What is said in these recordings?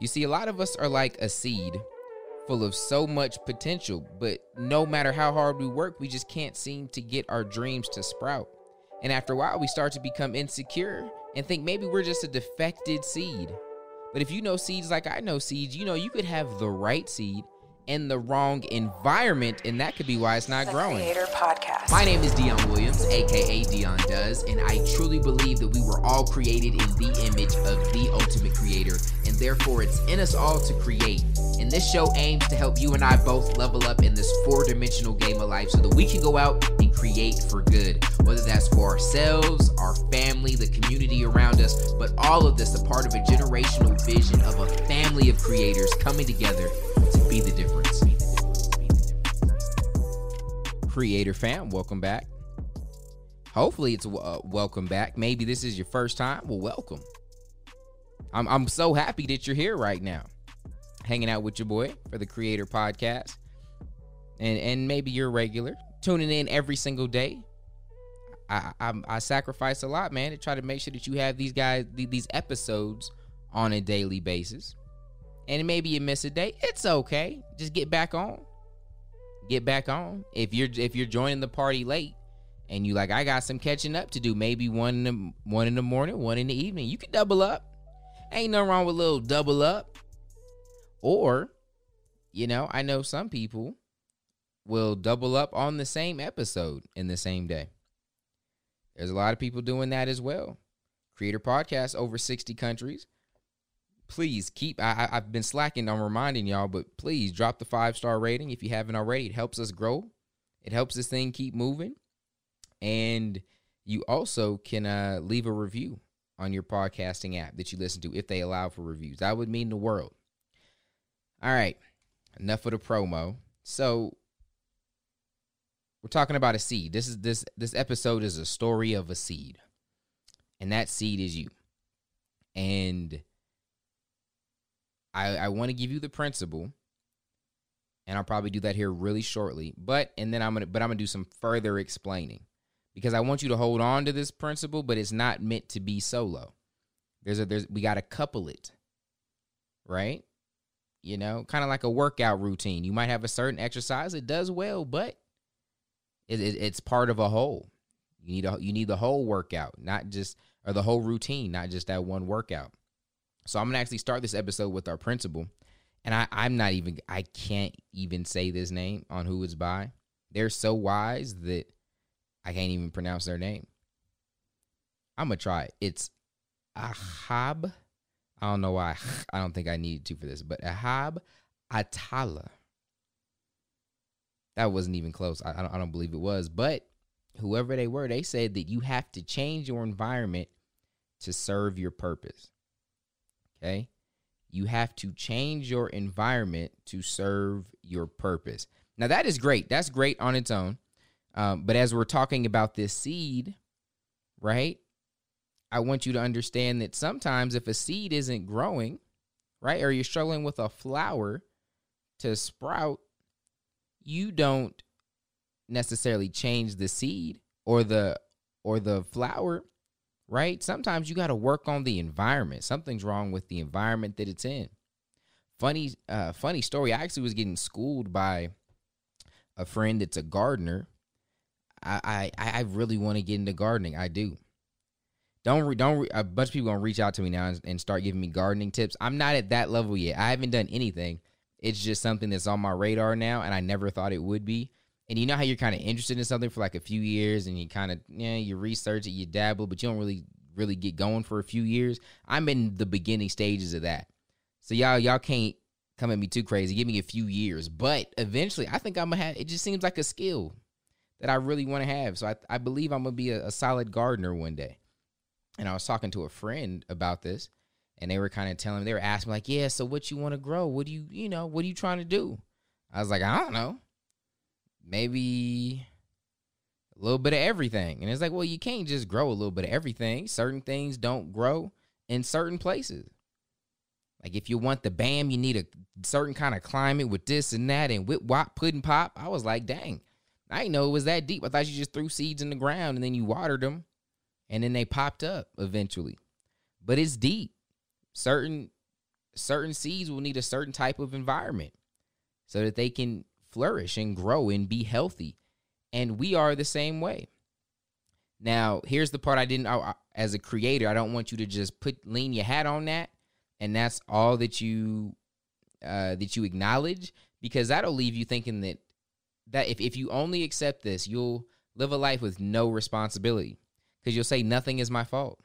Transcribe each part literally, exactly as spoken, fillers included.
You see, a lot of us are like a seed full of so much potential, but no matter how hard we work, we just can't seem to get our dreams to sprout. And after a while, we start to become insecure and think maybe we're just a defected seed. But if you know seeds like I know seeds, you know you could have the right seed in the wrong environment, and that could be why it's not the growing. Creator Podcast. My name is Dion Williams, aka Dion Does, and I truly believe that we were all created in the image of the ultimate creator, and therefore it's in us all to create. And this show aims to help you and I both level up in this four-dimensional game of life so that we can go out and create for good, whether that's for ourselves, our family, the community around us, but all of this a part of a generational vision of a family of creators coming together to be the difference. Be the difference. Be the difference. Creator fam, welcome back. Hopefully it's uh, welcome back. Maybe this is your first time. Well, welcome. I'm, I'm so happy that you're here right now, hanging out with your boy for the Creator Podcast. And and maybe you're regular, tuning in every single day. I, I, I sacrifice a lot, man, to try to make sure that you have these guys, these episodes on a daily basis. And maybe you miss a day. It's okay. Just get back on. Get back on. If you're if you're joining the party late and you like, I got some catching up to do, maybe one in the, one in the morning, one in the evening, you can double up. Ain't nothing wrong with a little double up. Or, you know, I know some people will double up on the same episode in the same day. There's a lot of people doing that as well. Creator Podcasts over sixty countries. Please keep, I, I've been slacking on reminding y'all, but please drop the five-star rating if you haven't already. It helps us grow. It helps this thing keep moving. And you also can uh, leave a review on your podcasting app that you listen to if they allow for reviews. That would mean the world. All right, enough of the promo. So we're talking about a seed. This is this this episode is a story of a seed. And that seed is you. And I, I want to give you the principle, and I'll probably do that here really shortly. But and then I'm gonna but I'm gonna do some further explaining because I want you to hold on to this principle, but it's not meant to be solo. There's a there's we gotta couple it, right? You know, kind of like a workout routine. You might have a certain exercise it does well, but it, it, it's part of a whole. You need a you need the whole workout, not just or the whole routine, not just that one workout. So I'm going to actually start this episode with our principal. And I, I'm not even, I can't even say this name on who it's by. They're so wise that I can't even pronounce their name. I'm going to try it. It's Ahab. I don't know why. I don't think I needed to for this. But Ahab Atala. That wasn't even close. I, I, don't, I don't believe it was. But whoever they were, they said that you have to change your environment to serve your purpose. Okay, you have to change your environment to serve your purpose. Now, that is great. That's great on its own. Um, but as we're talking about this seed, right, I want you to understand that sometimes if a seed isn't growing, right, or you're struggling with a flower to sprout, you don't necessarily change the seed or the or the flower. Right? Sometimes you got to work on the environment. Something's wrong with the environment that it's in. Funny, uh, funny story. I actually was getting schooled by a friend that's a gardener. I, I, I really want to get into gardening. I do. Don't, re, don't. Re, a bunch of people gonna reach out to me now and, and start giving me gardening tips. I'm not at that level yet. I haven't done anything. It's just something that's on my radar now, and I never thought it would be. And you know how you're kind of interested in something for like a few years and you kind of, you know, you research it, you dabble, but you don't really, really get going for a few years. I'm in the beginning stages of that. So y'all, y'all can't come at me too crazy. Give me a few years. But eventually I think I'm going to have, it just seems like a skill that I really want to have. So I, I believe I'm going to be a, a solid gardener one day. And I was talking to a friend about this and they were kind of telling me, they were asking me like, yeah, so what you want to grow? What do you, you know, what are you trying to do? I was like, I don't know. Maybe a little bit of everything. And it's like, well, you can't just grow a little bit of everything. Certain things don't grow in certain places. Like if you want the bam, you need a certain kind of climate with this and that and whip, wop, puddin' pop. I was like, dang, I didn't know it was that deep. I thought you just threw seeds in the ground and then you watered them and then they popped up eventually. But it's deep. Certain certain seeds will need a certain type of environment so that they can flourish and grow and be healthy. And we are the same way. Now, here's the part I didn't, I, as a creator, I don't want you to just put, lean your hat on that, and that's all that you, uh, that you acknowledge, because that'll leave you thinking that, that if, if you only accept this, you'll live a life with no responsibility, because you'll say, nothing is my fault.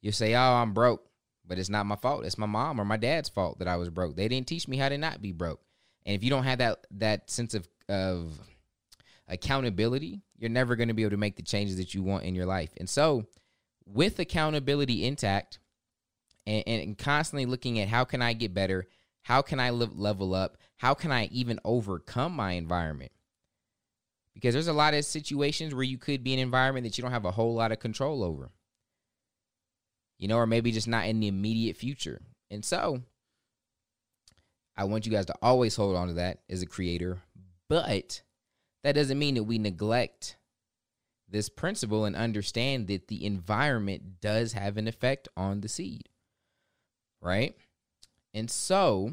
You'll say, oh, I'm broke, but it's not my fault. It's my mom or my dad's fault that I was broke. They didn't teach me how to not be broke. And if you don't have that, that sense of, of accountability, you're never going to be able to make the changes that you want in your life. And so with accountability intact and, and constantly looking at how can I get better, how can I live, level up, how can I even overcome my environment? Because there's a lot of situations where you could be in an environment that you don't have a whole lot of control over, you know, or maybe just not in the immediate future. And so I want you guys to always hold on to that as a creator, but that doesn't mean that we neglect this principle and understand that the environment does have an effect on the seed, right? And so,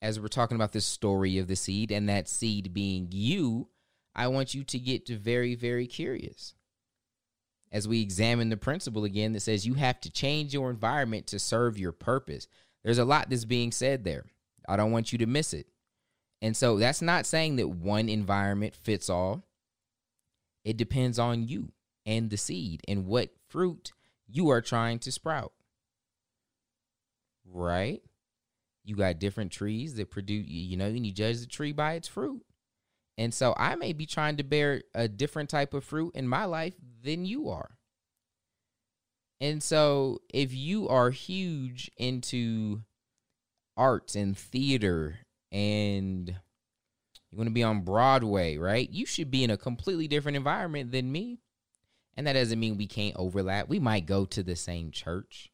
as we're talking about this story of the seed and that seed being you, I want you to get to very, very curious as we examine the principle again that says you have to change your environment to serve your purpose. There's a lot that's being said there. I don't want you to miss it. And so that's not saying that one environment fits all. It depends on you and the seed and what fruit you are trying to sprout, right? You got different trees that produce, you know, and you judge the tree by its fruit. And so I may be trying to bear a different type of fruit in my life than you are. And so if you are huge into arts and theater and you want to be on Broadway, right? You should be in a completely different environment than me. And that doesn't mean we can't overlap. We might go to the same church,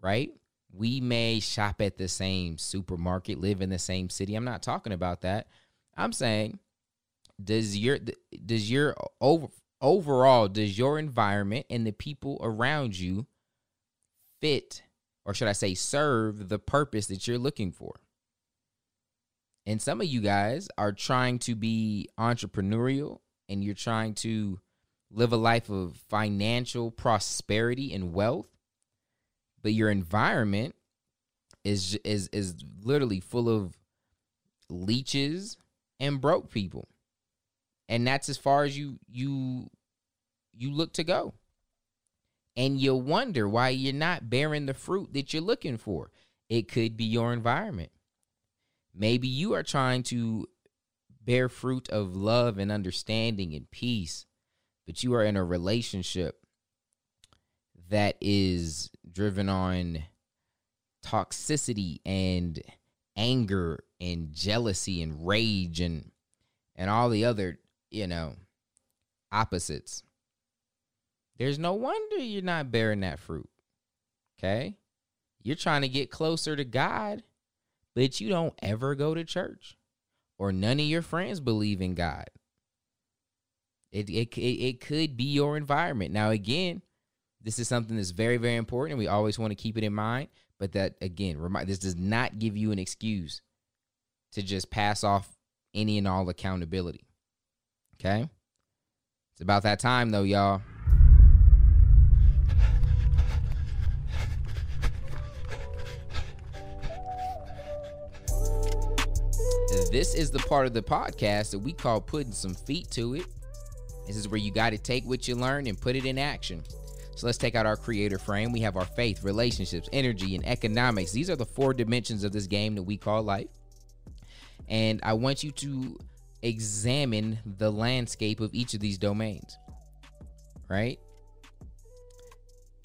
right? We may shop at the same supermarket, live in the same city. I'm not talking about that. I'm saying, does your does your over, overall, does your environment and the people around you fit, or should I say serve, the purpose that you're looking for? And some of you guys are trying to be entrepreneurial and you're trying to live a life of financial prosperity and wealth, but your environment is is is literally full of leeches and broke people. And that's as far as you you you look to go. And you'll wonder why you're not bearing the fruit that you're looking for. It could be your environment. Maybe you are trying to bear fruit of love and understanding and peace, but you are in a relationship that is driven on toxicity and anger and jealousy and rage and and all the other, you know, opposites. There's no wonder you're not bearing that fruit, okay? You're trying to get closer to God, but you don't ever go to church, or none of your friends believe in God. It, it, it could be your environment. Now, again, this is something that's very, very important, and we always want to keep it in mind. But that, again, remind, this does not give you an excuse to just pass off any and all accountability, okay? It's about that time, though, y'all. This is the part of the podcast that we call putting some feet to it. This is where you got to take what you learned and put it in action. So let's take out our creator frame. We have our faith, relationships, energy, and economics. These are the four dimensions of this game that we call life. And I want you to examine the landscape of each of these domains, right?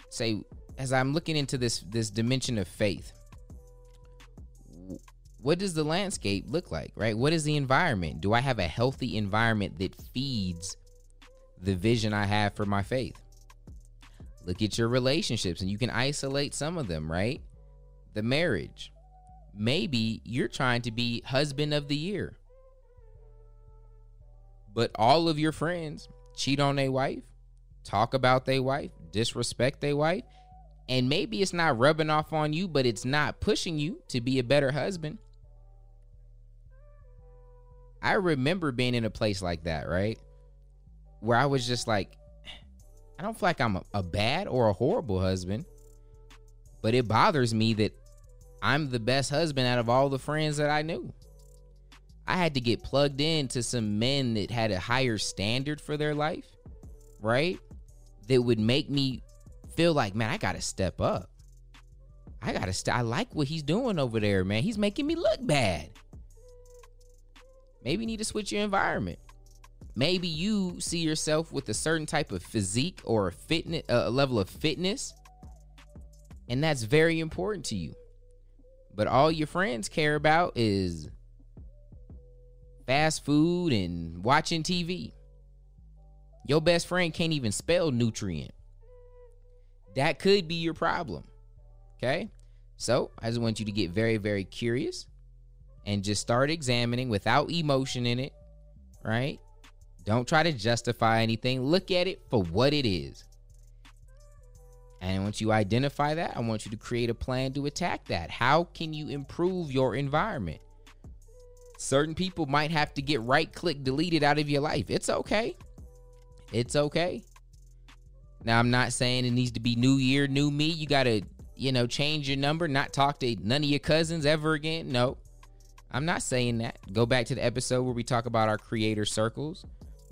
Say, as I'm looking into this, this dimension of faith, what does the landscape look like, right? What is the environment? Do I have a healthy environment that feeds the vision I have for my faith? Look at your relationships, and you can isolate some of them, right? The marriage. Maybe you're trying to be husband of the year, but all of your friends cheat on their wife, talk about their wife, disrespect their wife, And maybe it's not rubbing off on you, but it's not pushing you to be a better husband. I remember being in a place like that, right? Where I was just like, I don't feel like I'm a, a bad or a horrible husband, but it bothers me that I'm the best husband out of all the friends that I knew. I had to get plugged into some men that had a higher standard for their life, right? That would make me feel like, man, I got to step up. I got to st- I like what he's doing over there, man. He's making me look bad. Maybe you need to switch your environment. Maybe you see yourself with a certain type of physique or a fitness, a level of fitness, and that's very important to you. But all your friends care about is fast food and watching T V. Your best friend can't even spell nutrient. That could be your problem, okay? So I just want you to get very, very curious and just start examining without emotion in it, right? Don't try to justify anything. Look at it for what it is. And once you identify that, I want you to create a plan to attack that. How can you improve your environment? Certain people might have to get right-click deleted out of your life. It's okay. It's okay. Now, I'm not saying it needs to be new year, new me. You got to, you know, change your number, not talk to none of your cousins ever again. No, I'm not saying that. Go back to the episode where we talk about our creator circles.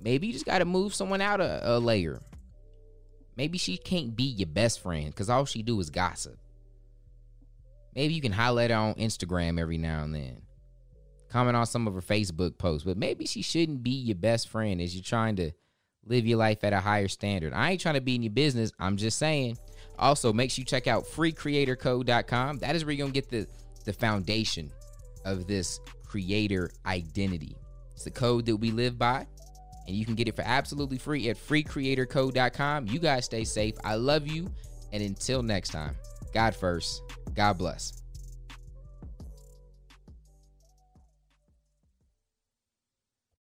Maybe you just got to move someone out a, a layer. Maybe she can't be your best friend because all she do is gossip. Maybe you can holler at her on Instagram every now and then. Comment on some of her Facebook posts. But maybe she shouldn't be your best friend as you're trying to live your life at a higher standard. I ain't trying to be in your business. I'm just saying. Also, make sure you check out free creator code dot com. That is where you're going to get the, the foundation of this creator identity. It's the code that we live by. And you can get it for absolutely free at free creator code dot com. You guys stay safe. I love you. And until next time, God first. God bless.